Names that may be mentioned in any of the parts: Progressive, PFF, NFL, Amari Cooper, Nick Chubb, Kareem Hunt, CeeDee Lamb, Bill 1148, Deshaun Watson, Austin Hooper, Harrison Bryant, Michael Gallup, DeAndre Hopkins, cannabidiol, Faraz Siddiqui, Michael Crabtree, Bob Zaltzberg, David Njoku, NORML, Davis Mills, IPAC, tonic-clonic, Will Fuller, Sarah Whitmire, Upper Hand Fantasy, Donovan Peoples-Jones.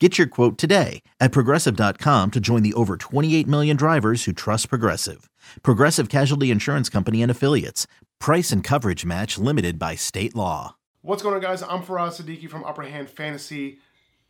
Get your quote today at Progressive.com to join the over 28 million drivers who trust Progressive. Progressive Casualty Insurance Company and Affiliates. Price and coverage match limited by state law. What's going on, guys? I'm Faraz Siddiqui from Upper Hand Fantasy.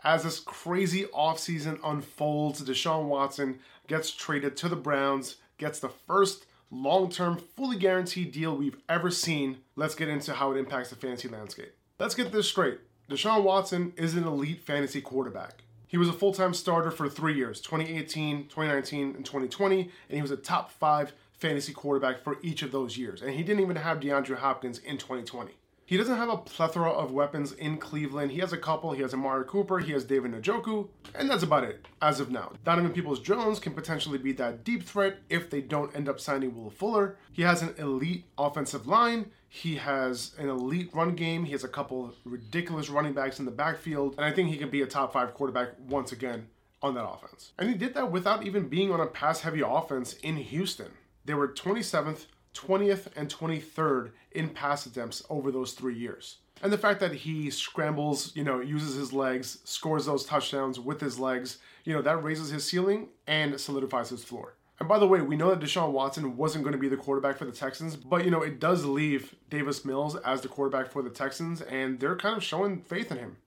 As this crazy offseason unfolds, Deshaun Watson gets traded to the Browns, gets the first long-term, fully guaranteed deal we've ever seen. Let's get into how it impacts the fantasy landscape. Let's get this straight. Deshaun Watson is an elite fantasy quarterback. He was a full-time starter for 3 years, 2018, 2019, and 2020, and he was a top 5 fantasy quarterback for each of those years. And he didn't even have DeAndre Hopkins in 2020. He doesn't have a plethora of weapons in Cleveland. He has a couple. He has Amari Cooper. He has David Njoku. And that's about it as of now. Donovan Peoples-Jones can potentially be that deep threat if they don't end up signing Will Fuller. He has an elite offensive line. He has an elite run game. He has a couple ridiculous running backs in the backfield. And I think he can be a top 5 quarterback once again on that offense. And he did that without even being on a pass-heavy offense in Houston. They were 27th, 20th, and 23rd in pass attempts over those 3 years. And the fact that he scrambles, uses his legs, scores those touchdowns with his legs, that raises his ceiling and solidifies his floor. And by the way, we know that Deshaun Watson wasn't going to be the quarterback for the Texans, but, it does leave Davis Mills as the quarterback for the Texans, and they're kind of showing faith in him,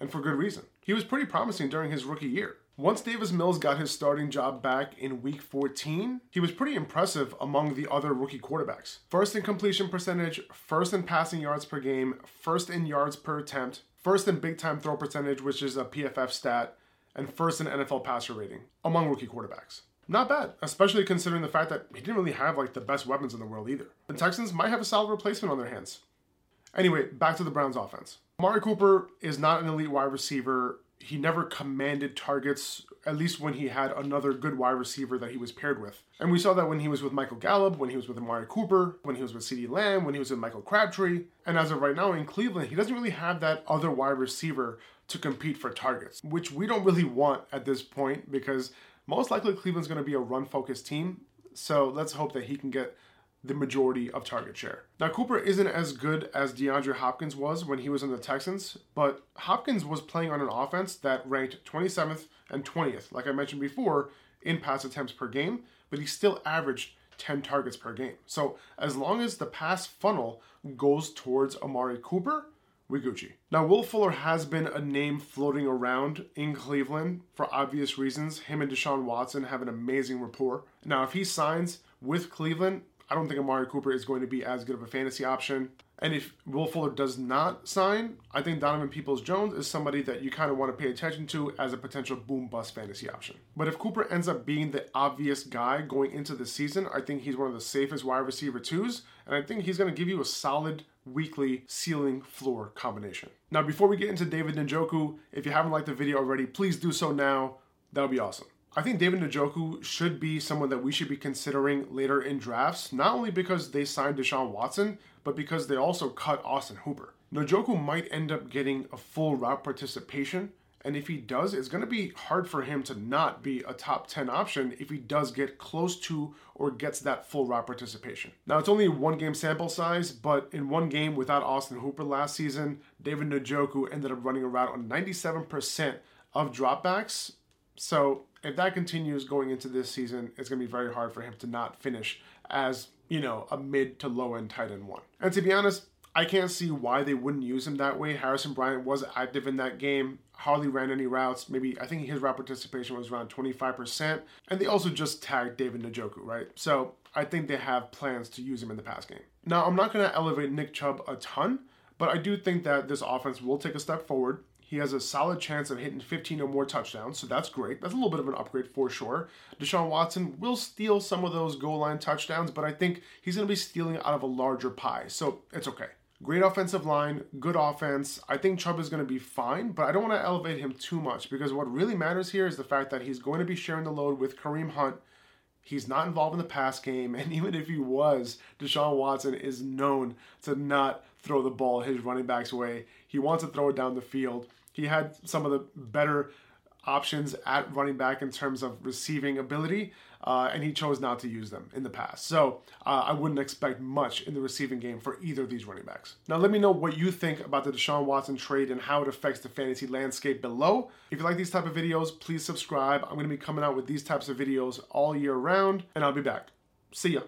and for good reason. He was pretty promising during his rookie year. Once Davis Mills got his starting job back in week 14, he was pretty impressive among the other rookie quarterbacks. First in completion percentage, first in passing yards per game, first in yards per attempt, first in big time throw percentage, which is a PFF stat, and first in NFL passer rating among rookie quarterbacks. Not bad, especially considering the fact that he didn't really have the best weapons in the world either. The Texans might have a solid replacement on their hands. Anyway, back to the Browns offense. Amari Cooper is not an elite wide receiver. He never commanded targets, at least when he had another good wide receiver that he was paired with. And we saw that when he was with Michael Gallup, when he was with Amari Cooper, when he was with CeeDee Lamb, when he was with Michael Crabtree. And as of right now in Cleveland, he doesn't really have that other wide receiver to compete for targets, which we don't really want at this point because most likely Cleveland's going to be a run-focused team. So let's hope that he can get the majority of target share. Now, Cooper isn't as good as DeAndre Hopkins was when he was in the Texans, but Hopkins was playing on an offense that ranked 27th and 20th, like I mentioned before, in pass attempts per game, but he still averaged 10 targets per game. So as long as the pass funnel goes towards Amari Cooper, we Gucci. Now, Will Fuller has been a name floating around in Cleveland for obvious reasons. Him and Deshaun Watson have an amazing rapport. Now, if he signs with Cleveland, I don't think Amari Cooper is going to be as good of a fantasy option. And if Will Fuller does not sign, I think Donovan Peoples-Jones is somebody that you kind of want to pay attention to as a potential boom-bust fantasy option. But if Cooper ends up being the obvious guy going into the season, I think he's one of the safest wide receiver twos, and I think he's going to give you a solid weekly ceiling floor combination. Now, before we get into David Njoku, if you haven't liked the video already, please do so now. That would be awesome. I think David Njoku should be someone that we should be considering later in drafts, not only because they signed Deshaun Watson, but because they also cut Austin Hooper. Njoku might end up getting a full route participation, And if he does, it's going to be hard for him to not be a top 10 option if he does get close to or gets that full route participation. Now, it's only a one-game sample size, but in one game without Austin Hooper last season, David Njoku ended up running a route on 97% of dropbacks. So if that continues going into this season, it's going to be very hard for him to not finish as, you know, a mid to low-end tight end one. And to be honest, I can't see why they wouldn't use him that way. Harrison Bryant was active in that game, hardly ran any routes. Maybe, I think his route participation was around 25%. And they also just tagged David Njoku, right? So I think they have plans to use him in the pass game. Now, I'm not going to elevate Nick Chubb a ton, but I do think that this offense will take a step forward. He has a solid chance of hitting 15 or more touchdowns, so that's great. That's a little bit of an upgrade for sure. Deshaun Watson will steal some of those goal line touchdowns, but I think he's going to be stealing out of a larger pie, so it's okay. Great offensive line, good offense. I think Chubb is going to be fine, but I don't want to elevate him too much because what really matters here is the fact that he's going to be sharing the load with Kareem Hunt. He's not involved in the pass game, and even if he was, Deshaun Watson is known to not throw the ball his running back's way. He wants to throw it down the field. He had some of the better options at running back in terms of receiving ability, and he chose not to use them in the past. So I wouldn't expect much in the receiving game for either of these running backs. Now let me know what you think about the Deshaun Watson trade and how it affects the fantasy landscape below. If you like these type of videos, please subscribe. I'm going to be coming out with these types of videos all year round, and I'll be back. See ya.